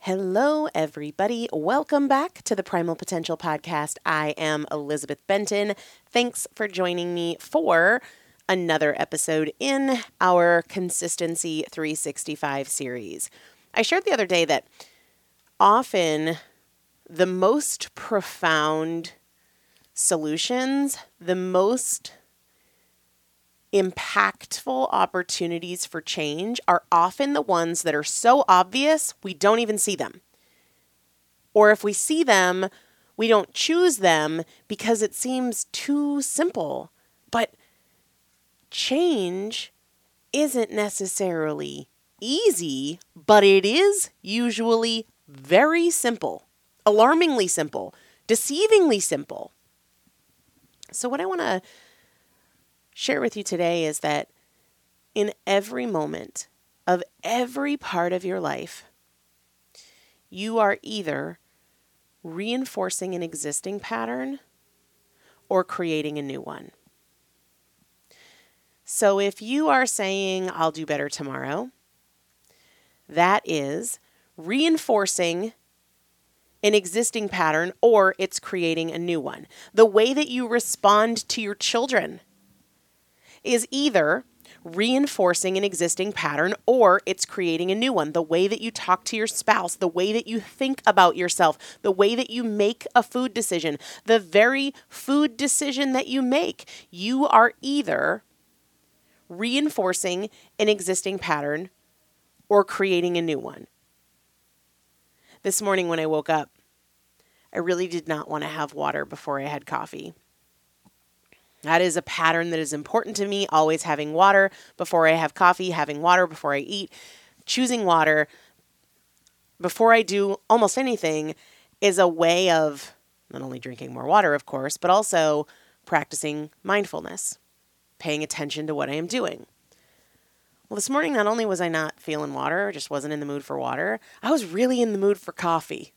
Hello, everybody. Welcome back to the Primal Potential Podcast. I am Elizabeth Benton. Thanks for joining me for another episode in our Consistency 365 series. I shared the other day that often the most profound solutions, the most impactful opportunities for change are often the ones that are so obvious we don't even see them. Or if we see them, We don't choose them because it seems too simple. But change isn't necessarily easy, but it is usually very simple, alarmingly simple, deceivingly simple. So what I want to share with you today is that in every moment of every part of your life, you are either reinforcing an existing pattern or creating a new one. So if you are saying, I'll do better tomorrow, that is reinforcing an existing pattern, or it's creating a new one. The way that you respond to your children is either reinforcing an existing pattern or it's creating a new one. The way that you talk to your spouse, the way that you think about yourself, the way that you make a food decision, the very food decision that you make, you are either reinforcing an existing pattern or creating a new one. This morning when I woke up, I really did not want to have water before I had coffee. That is a pattern that is important to me, always having water before I have coffee, having water before I eat, choosing water before I do almost anything is a way of not only drinking more water, of course, but also practicing mindfulness, paying attention to what I am doing. Well, this morning, not only was I not feeling water, just wasn't in the mood for water, I was really in the mood for coffee,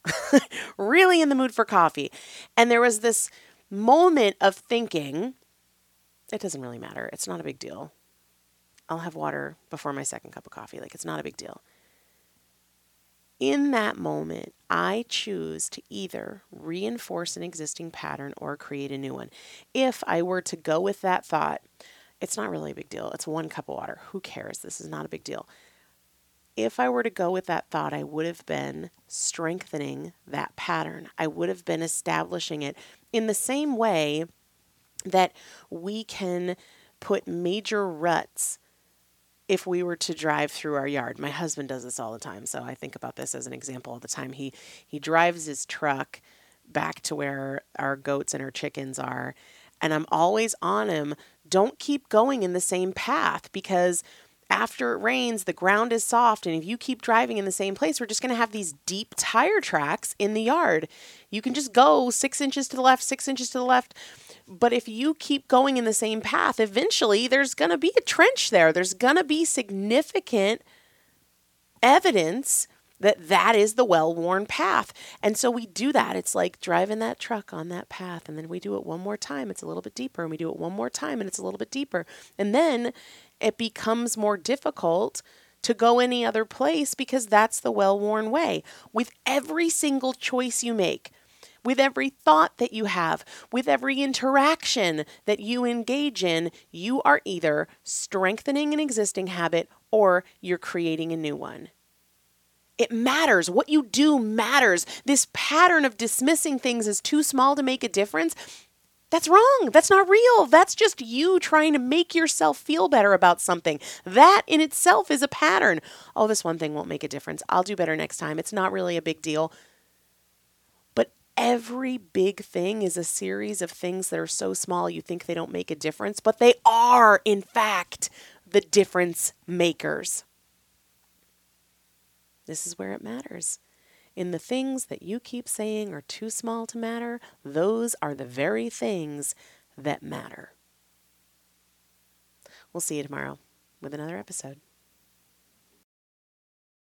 really in the mood for coffee. And there was this moment of thinking, it doesn't really matter. It's not a big deal. I'll have water before my second cup of coffee. Like, it's not a big deal. In that moment, I choose to either reinforce an existing pattern or create a new one. If I were to go with that thought, it's not really a big deal. It's one cup of water. Who cares? This is not a big deal. If I were to go with that thought, I would have been strengthening that pattern. I would have been establishing it in the same way that we can put major ruts if we were to drive through our yard. My husband does this all the time, so I think about this as an example all the time. He drives his truck back to where our goats and our chickens are, and I'm always on him. Don't keep going in the same path because after it rains, the ground is soft. And if you keep driving in the same place, we're just going to have these deep tire tracks in the yard. You can just go 6 inches to the left, 6 inches to the left. But if you keep going in the same path, eventually there's going to be a trench there. There's going to be significant evidence that is the well-worn path. And so we do that. It's like driving that truck on that path. And then we do it one more time. It's a little bit deeper. And we do it one more time. And it's a little bit deeper. And then it becomes more difficult to go any other place because that's the well-worn way. With every single choice you make, with every thought that you have, with every interaction that you engage in, you are either strengthening an existing habit or you're creating a new one. It matters. What you do matters. This pattern of dismissing things as too small to make a difference, that's wrong. That's not real. That's just you trying to make yourself feel better about something. That in itself is a pattern. Oh, this one thing won't make a difference. I'll do better next time. It's not really a big deal. But every big thing is a series of things that are so small you think they don't make a difference, but they are, in fact, the difference makers. This is where it matters. In the things that you keep saying are too small to matter, those are the very things that matter. We'll see you tomorrow with another episode.